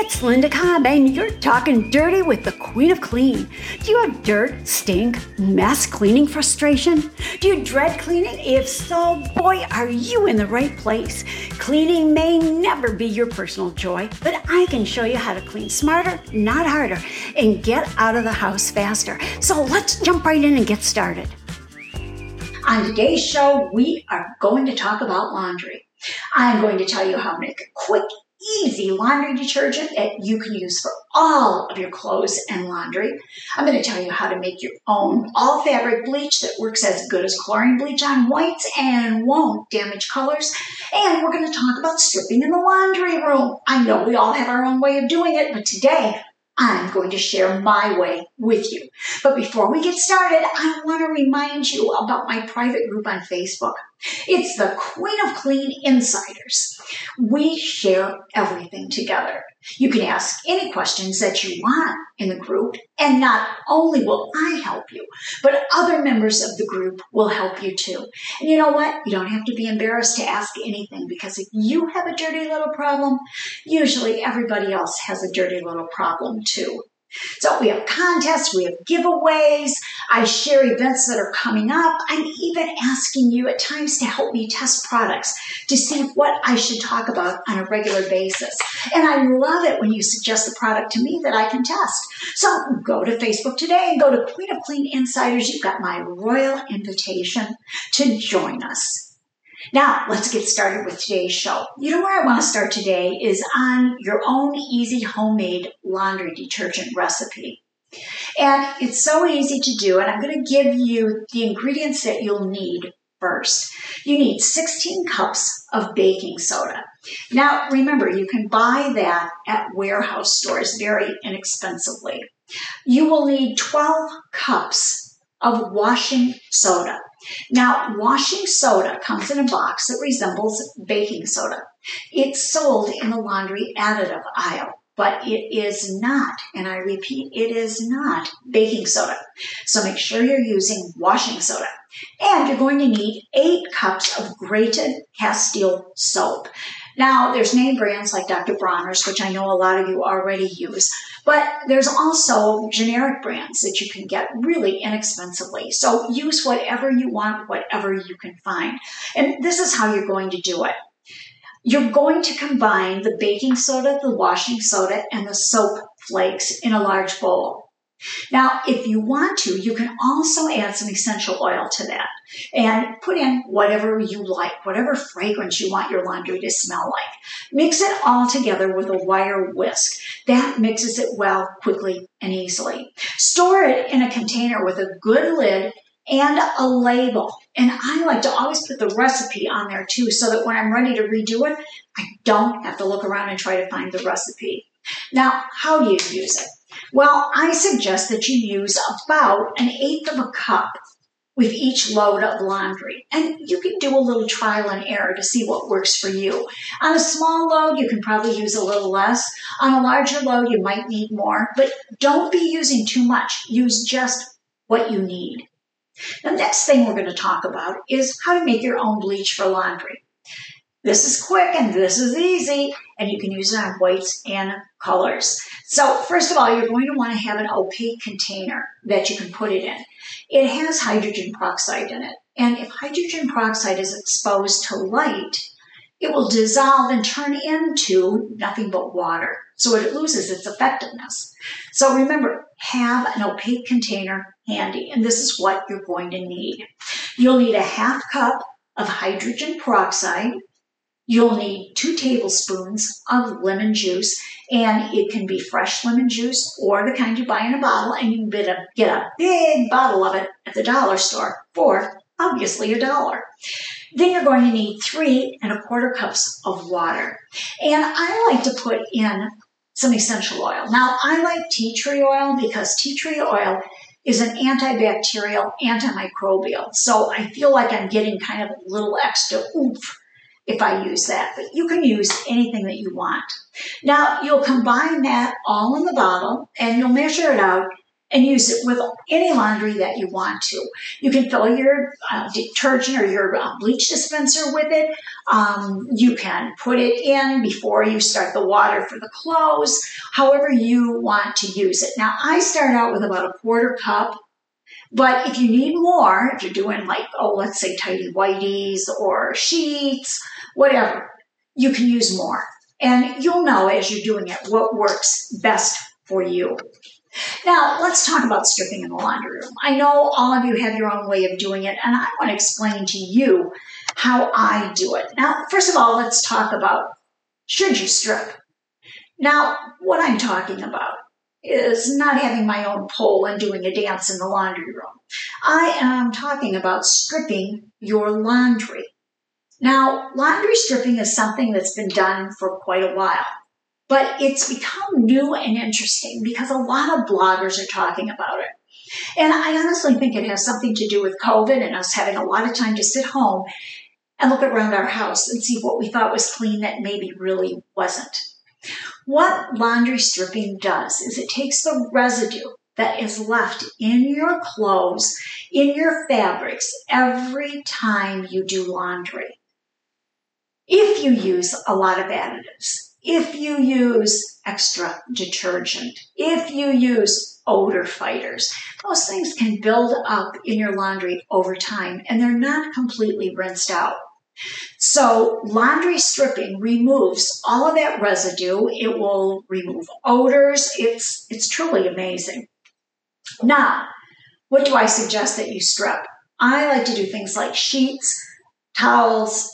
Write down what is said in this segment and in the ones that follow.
It's Linda Cobb, and you're talking dirty with the Queen of Clean. Do you have dirt, stink, mess, cleaning frustration? Do you dread cleaning? If so, boy, are you in the right place. Cleaning may never be your personal joy, but I can show you how to clean smarter, not harder, and get out of the house faster. So let's jump right in and get started. On today's show, we are going to talk about laundry. I'm going to tell you how to make a quick, easy laundry detergent that you can use for all of your clothes and laundry. I'm going to tell you how to make your own all-fabric bleach that works as good as chlorine bleach on whites and won't damage colors. And we're going to talk about stripping in the laundry room. I know we all have our own way of doing it, but today I'm going to share my way with you. But before we get started, I want to remind you about my private group on Facebook. It's the Queen of Clean Insiders. We share everything together. You can ask any questions that you want in the group, and not only will I help you, but other members of the group will help you too. And you know what? You don't have to be embarrassed to ask anything, because if you have a dirty little problem, usually everybody else has a dirty little problem too. So we have contests, we have giveaways, I share events that are coming up. I'm even asking you at times to help me test products to see what I should talk about on a regular basis. And I love it when you suggest a product to me that I can test. So go to Facebook today and go to Queen of Clean Insiders. You've got my royal invitation to join us. Now, let's get started with today's show. You know where I want to start today is on your own easy homemade laundry detergent recipe. And it's so easy to do, and I'm going to give you the ingredients that you'll need first. You need 16 cups of baking soda. Now, remember, you can buy that at warehouse stores very inexpensively. You will need 12 cups of washing soda. Now, washing soda comes in a box that resembles baking soda. It's sold in the laundry additive aisle, but it is not, and I repeat, it is not baking soda. So make sure you're using washing soda. And you're going to need 8 cups of grated Castile soap. Now, there's name brands like Dr. Bronner's, which I know a lot of you already use, but there's also generic brands that you can get really inexpensively. So use whatever you want, whatever you can find. And this is how you're going to do it. You're going to combine the baking soda, the washing soda, and the soap flakes in a large bowl. Now, if you want to, you can also add some essential oil to that and put in whatever you like, whatever fragrance you want your laundry to smell like. Mix it all together with a wire whisk. That mixes it well, quickly, and easily. Store it in a container with a good lid and a label. And I like to always put the recipe on there too, so that when I'm ready to redo it, I don't have to look around and try to find the recipe. Now, how do you use it? Well, I suggest that you use about 1/8 cup with each load of laundry. And you can do a little trial and error to see what works for you. On a small load, you can probably use a little less. On a larger load, you might need more. But don't be using too much. Use just what you need. The next thing we're going to talk about is how to make your own bleach for laundry. This is quick and this is easy, and you can use it on whites and colors. So first of all, you're going to want to have an opaque container that you can put it in. It has hydrogen peroxide in it, and if hydrogen peroxide is exposed to light, it will dissolve and turn into nothing but water, so it loses its effectiveness. So remember, have an opaque container handy, and this is what you're going to need. You'll need 1/2 cup of hydrogen peroxide. You'll need 2 tablespoons of lemon juice, and it can be fresh lemon juice or the kind you buy in a bottle, and you can get a big bottle of it at the dollar store for, obviously, $1. Then you're going to need 3 1/4 cups of water. And I like to put in some essential oil. Now, I like tea tree oil because tea tree oil is an antibacterial, antimicrobial. So I feel like I'm getting kind of a little extra oomph if I use that, but you can use anything that you want. Now, you'll combine that all in the bottle, and you'll measure it out and use it with any laundry that you want to. You can fill your detergent or your bleach dispenser with it. You can put it in before you start the water for the clothes, however you want to use it. Now, I start out with about a quarter cup, but if you need more, if you're doing like, oh, let's say tidy whities or sheets, whatever, you can use more. And you'll know as you're doing it what works best for you. Now, let's talk about stripping in the laundry room. I know all of you have your own way of doing it, and I want to explain to you how I do it. Now, first of all, let's talk about, should you strip? Now, what I'm talking about is not having my own pole and doing a dance in the laundry room. I am talking about stripping your laundry. Now, laundry stripping is something that's been done for quite a while, but it's become new and interesting because a lot of bloggers are talking about it. And I honestly think it has something to do with COVID and us having a lot of time to sit home and look around our house and see what we thought was clean that maybe really wasn't. What laundry stripping does is it takes the residue that is left in your clothes, in your fabrics, every time you do laundry. If you use a lot of additives, if you use extra detergent, if you use odor fighters, those things can build up in your laundry over time, and they're not completely rinsed out. So laundry stripping removes all of that residue. It will remove odors. It's truly amazing. Now, what do I suggest that you strip? I like to do things like sheets, towels,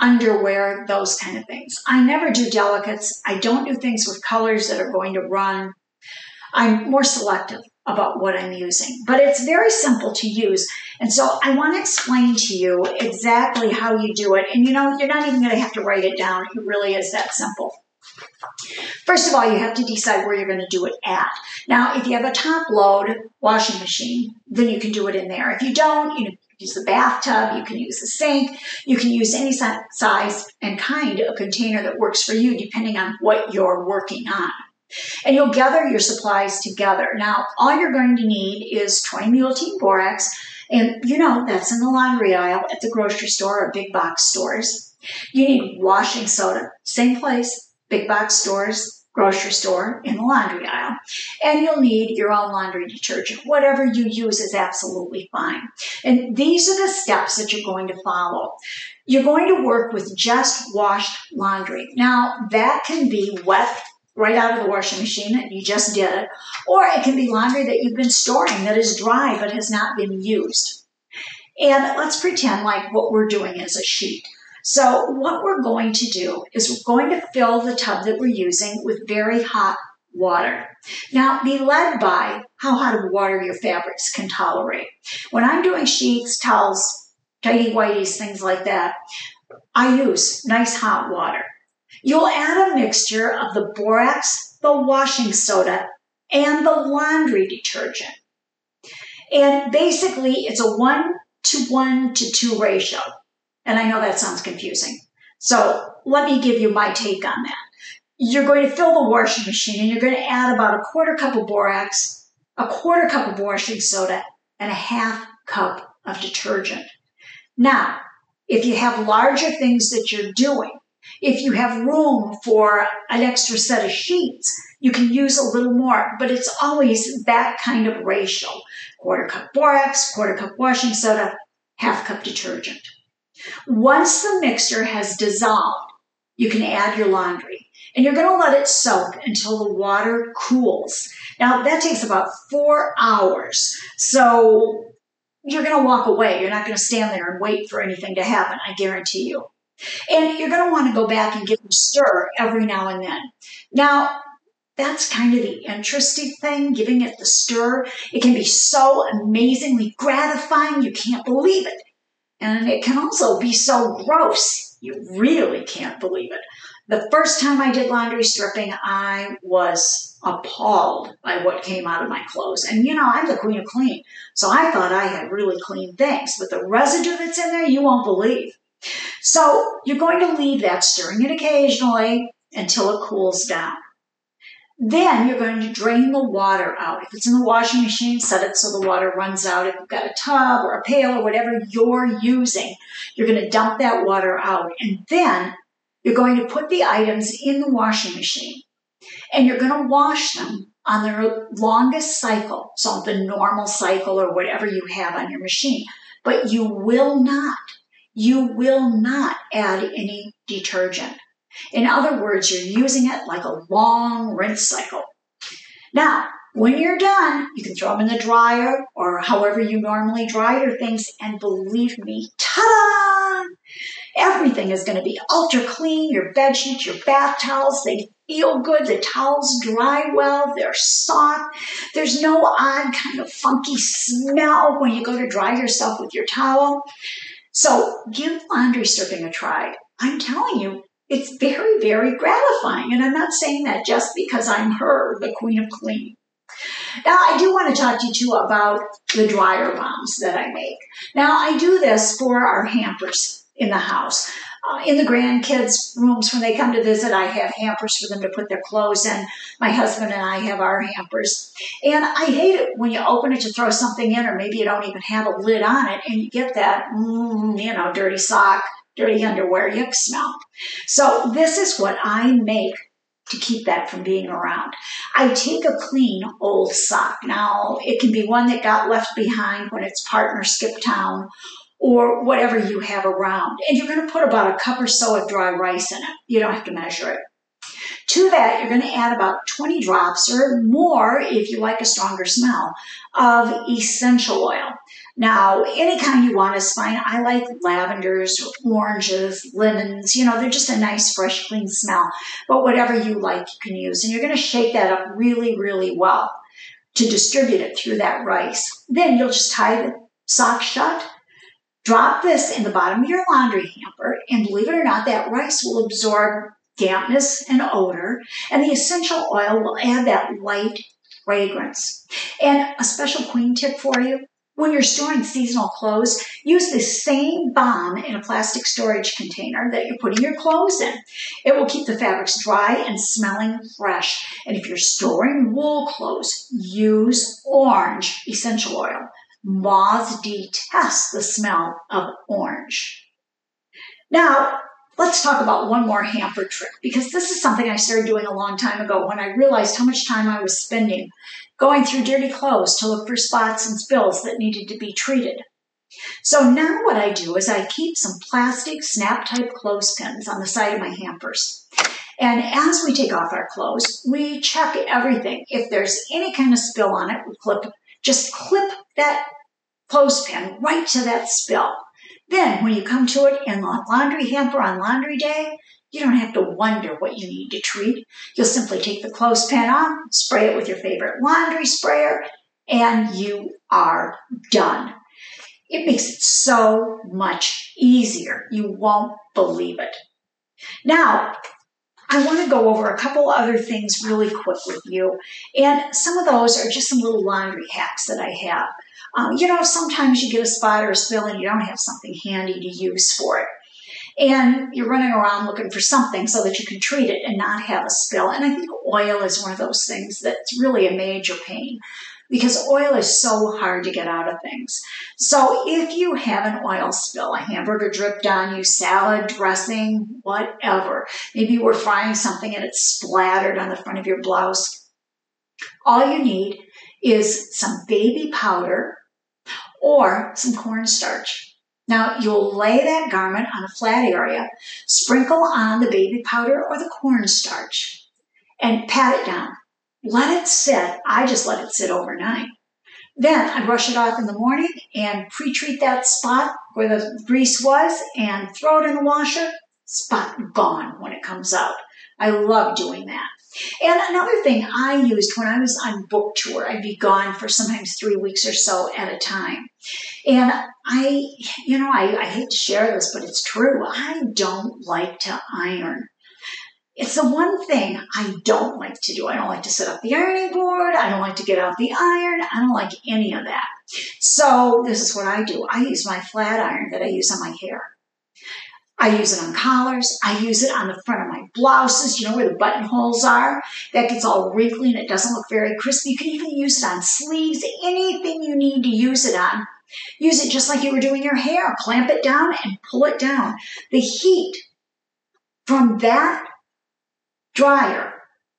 underwear, those kind of things. I never do delicates. I don't do things with colors that are going to run. I'm more selective about what I'm using, but it's very simple to use. And so I want to explain to you exactly how you do it. And you know, you're not even going to have to write it down. It really is that simple. First of all, you have to decide where you're going to do it at. Now, if you have a top load washing machine, then you can do it in there. If you don't, you know, use the bathtub, you can use the sink, you can use any size and kind of container that works for you depending on what you're working on. And you'll gather your supplies together. Now, all you're going to need is 20 mule team borax, and you know that's in the laundry aisle at the grocery store or big box stores. You need washing soda, same place, big box stores, grocery store, in the laundry aisle. And you'll need your own laundry detergent. Whatever you use is absolutely fine. And these are the steps that you're going to follow. You're going to work with just washed laundry. Now, that can be wet right out of the washing machine that you just did, or it can be laundry that you've been storing that is dry but has not been used. And let's pretend like what we're doing is a sheet. So what we're going to do is we're going to fill the tub that we're using with very hot water. Now, be led by how hot of water your fabrics can tolerate. When I'm doing sheets, towels, tidy whities, things like that, I use nice hot water. You'll add a mixture of the borax, the washing soda, and the laundry detergent. And basically, it's a 1-to-1-to-2 ratio. And I know that sounds confusing. So let me give you my take on that. You're going to fill the washing machine and you're going to add about a quarter cup of borax, a quarter cup of washing soda, and a half cup of detergent. Now, if you have larger things that you're doing, if you have room for an extra set of sheets, you can use a little more, but it's always that kind of ratio. Quarter cup borax, quarter cup washing soda, half cup detergent. Once the mixture has dissolved, you can add your laundry, and you're going to let it soak until the water cools. Now, that takes about 4 hours, so you're going to walk away. You're not going to stand there and wait for anything to happen, I guarantee you. And you're going to want to go back and give it a stir every now and then. Now, that's kind of the interesting thing, giving it the stir. It can be so amazingly gratifying, you can't believe it. And it can also be so gross, you really can't believe it. The first time I did laundry stripping, I was appalled by what came out of my clothes. And you know, I'm the queen of clean, so I thought I had really clean things. But the residue that's in there, you won't believe. So you're going to leave that, stirring it occasionally until it cools down. Then you're going to drain the water out. If it's in the washing machine, set it so the water runs out. If you've got a tub or a pail or whatever you're using, you're going to dump that water out. And then you're going to put the items in the washing machine, and you're going to wash them on their longest cycle, so the normal cycle or whatever you have on your machine. But you will not add any detergent. In other words, you're using it like a long rinse cycle. Now, when you're done, you can throw them in the dryer or however you normally dry your things, and believe me, ta-da! Everything is going to be ultra clean. Your bed sheets, your bath towels, they feel good. The towels dry well. They're soft. There's no odd kind of funky smell when you go to dry yourself with your towel. So give laundry stripping a try. I'm telling you, it's very, very gratifying. And I'm not saying that just because I'm her, the Queen of Clean. Now, I do want to talk to you, too, about the dryer bombs that I make. Now, I do this for our hampers in the house. In the grandkids' rooms, when they come to visit, I have hampers for them to put their clothes in. My husband and I have our hampers. And I hate it when you open it to throw something in, or maybe you don't even have a lid on it, and you get that, dirty sock, dirty underwear yuck smell. So this is what I make to keep that from being around. I take a clean old sock. Now, it can be one that got left behind when its partner skipped town or whatever you have around. And you're going to put about a cup or so of dry rice in it. You don't have to measure it. To that, you're going to add about 20 drops or more, if you like a stronger smell, of essential oil. Now, any kind you want is fine. I like lavenders, oranges, lemons. They're just a nice, fresh, clean smell. But whatever you like, you can use. And you're going to shake that up really, really well to distribute it through that rice. Then you'll just tie the sock shut. Drop this in the bottom of your laundry hamper. And believe it or not, that rice will absorb dampness and odor. And the essential oil will add that light fragrance. And a special queen tip for you. When you're storing seasonal clothes, use the same bomb in a plastic storage container that you're putting your clothes in. It will keep the fabrics dry and smelling fresh. And if you're storing wool clothes, use orange essential oil. Moths detest the smell of orange. Now, let's talk about one more hamper trick, because this is something I started doing a long time ago when I realized how much time I was spending going through dirty clothes to look for spots and spills that needed to be treated. So now what I do is I keep some plastic snap-type clothespins on the side of my hampers. And as we take off our clothes, we check everything. If there's any kind of spill on it, we just clip that clothespin right to that spill. Then when you come to it in the laundry hamper on laundry day, you don't have to wonder what you need to treat. You'll simply take the clothespin off, spray it with your favorite laundry sprayer, and you are done. It makes it so much easier. You won't believe it. Now, I want to go over a couple other things really quick with you. And some of those are just some little laundry hacks that I have. Sometimes you get a spot or a spill and you don't have something handy to use for it. And you're running around looking for something so that you can treat it and not have a spill. And I think oil is one of those things that's really a major pain, because oil is so hard to get out of things. So if you have an oil spill, a hamburger dripped on you, salad, dressing, whatever, maybe you were frying something and it splattered on the front of your blouse, all you need is some baby powder or some cornstarch. Now, you'll lay that garment on a flat area, sprinkle on the baby powder or the cornstarch, and pat it down. Let it sit. I just let it sit overnight. Then I brush it off in the morning and pre-treat that spot where the grease was and throw it in the washer. Spot gone when it comes out. I love doing that. And another thing I used when I was on book tour, I'd be gone for sometimes 3 weeks or so at a time. And I hate to share this, but it's true. I don't like to iron. It's the one thing I don't like to do. I don't like to set up the ironing board. I don't like to get out the iron. I don't like any of that. So this is what I do. I use my flat iron that I use on my hair. I use it on collars. I use it on the front of my blouses, you know, where the buttonholes are. That gets all wrinkly and it doesn't look very crispy. You can even use it on sleeves, anything you need to use it on. Use it just like you were doing your hair. Clamp it down and pull it down. The heat from that dryer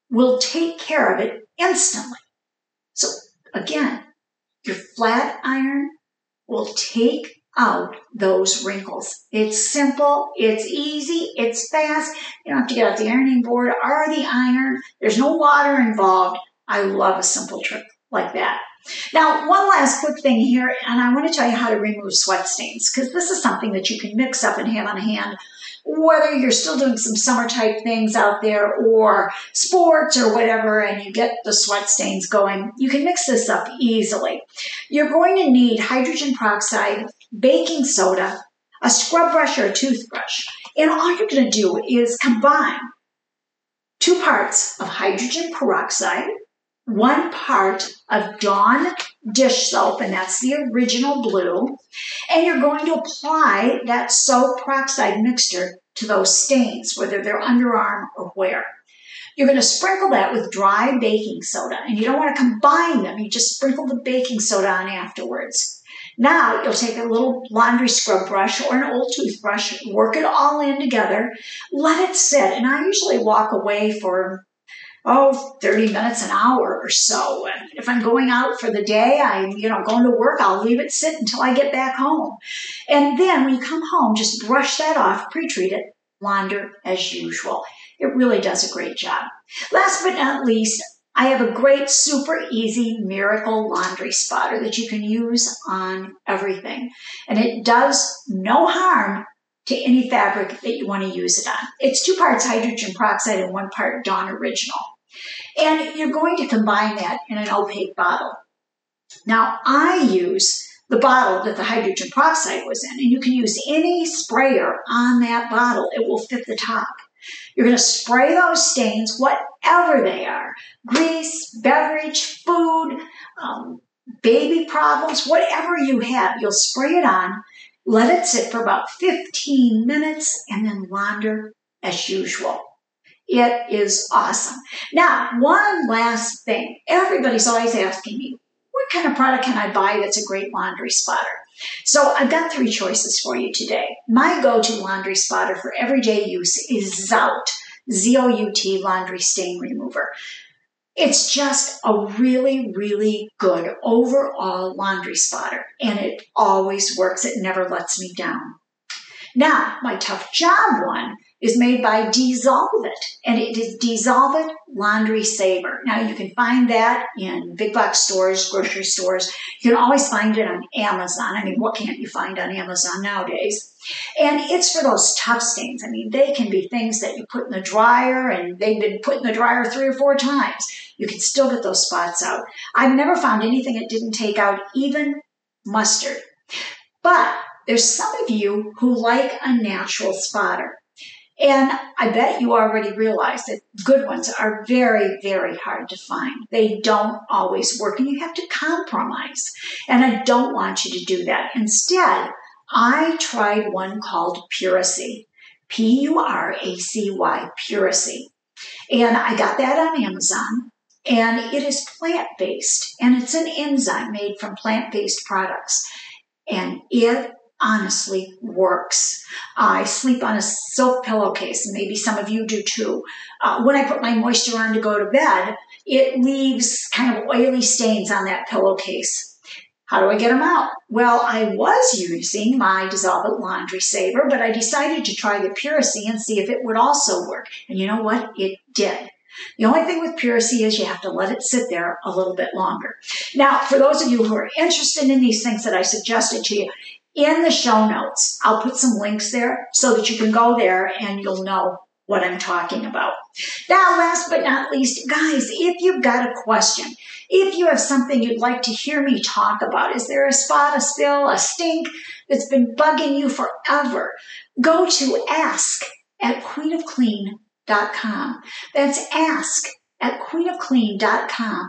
will take care of it instantly. So again, your flat iron will take out those wrinkles. It's simple, it's easy, it's fast. You don't have to get out the ironing board or the iron. There's no water involved. I love a simple trick like that. Now, one last quick thing here, and I want to tell you how to remove sweat stains, because this is something that you can mix up and have on hand, whether you're still doing some summer type things out there or sports or whatever, and you get the sweat stains going. You can mix this up easily. You're going to need hydrogen peroxide, baking soda, a scrub brush or a toothbrush, and all you're going to do is combine 2 parts of hydrogen peroxide, 1 part of Dawn dish soap, and that's the original blue, and you're going to apply that soap peroxide mixture to those stains, whether they're underarm or where. You're going to sprinkle that with dry baking soda, and you don't want to combine them. You just sprinkle the baking soda on afterwards. Now you'll take a little laundry scrub brush or an old toothbrush, work it all in together, let it sit, and I usually walk away for 30 minutes, an hour or so. And if I'm going out for the day, I'm going to work, I'll leave it sit until I get back home. And then when you come home, just brush that off, pre-treat it, launder as usual. It really does a great job. Last but not least, I have a great, super easy miracle laundry spotter that you can use on everything. And it does no harm to any fabric that you want to use it on. It's 2 parts hydrogen peroxide and 1 part Dawn Original. And you're going to combine that in an opaque bottle. Now, I use the bottle that the hydrogen peroxide was in, and you can use any sprayer on that bottle. It will fit the top. You're going to spray those stains, whatever they are, grease, beverage, food, baby problems, whatever you have, you'll spray it on, let it sit for about 15 minutes, and then launder as usual. It is awesome. Now, one last thing. Everybody's always asking me, what kind of product can I buy that's a great laundry spotter? So I've got 3 choices for you today. My go-to laundry spotter for everyday use is Zout, Z-O-U-T, Laundry Stain Remover. It's just a really, really good overall laundry spotter, and it always works. It never lets me down. Now, my tough job one is made by Dissolve It, and it is Dissolve It Laundry Saver. Now, you can find that in big box stores, grocery stores. You can always find it on Amazon. I mean, what can't you find on Amazon nowadays? And it's for those tough stains. I mean, they can be things that you put in the dryer, and they've been put in the dryer 3 or 4 times. You can still get those spots out. I've never found anything it didn't take out, even mustard. But there's some of you who like a natural spotter. And I bet you already realize that good ones are very, very hard to find. They don't always work, and you have to compromise. And I don't want you to do that. Instead, I tried one called Puracy, P-U-R-A-C-Y, Puracy. And I got that on Amazon, and it is plant-based, and it's an enzyme made from plant-based products. And it honestly works. I sleep on a silk pillowcase, and maybe some of you do too. When I put my moisture on to go to bed, it leaves kind of oily stains on that pillowcase. How do I get them out? Well, I was using my Dissolve It Laundry Saver, but I decided to try the Puracy and see if it would also work. And you know what? It did. The only thing with Puracy is you have to let it sit there a little bit longer. Now, for those of you who are interested in these things that I suggested to you, in the show notes, I'll put some links there so that you can go there and you'll know what I'm talking about. Now, last but not least, guys, if you've got a question, if you have something you'd like to hear me talk about, is there a spot, a spill, a stink that's been bugging you forever? Go to ask@queenofclean.com. That's ask@queenofclean.com,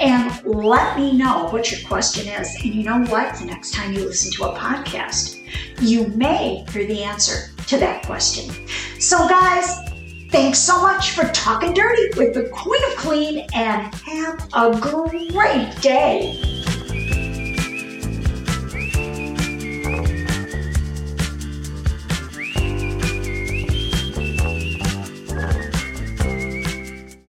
and let me know what your question is. And you know what? The next time you listen to a podcast, you may hear the answer to that question. So guys, thanks so much for talking dirty with the Queen of Clean, and have a great day.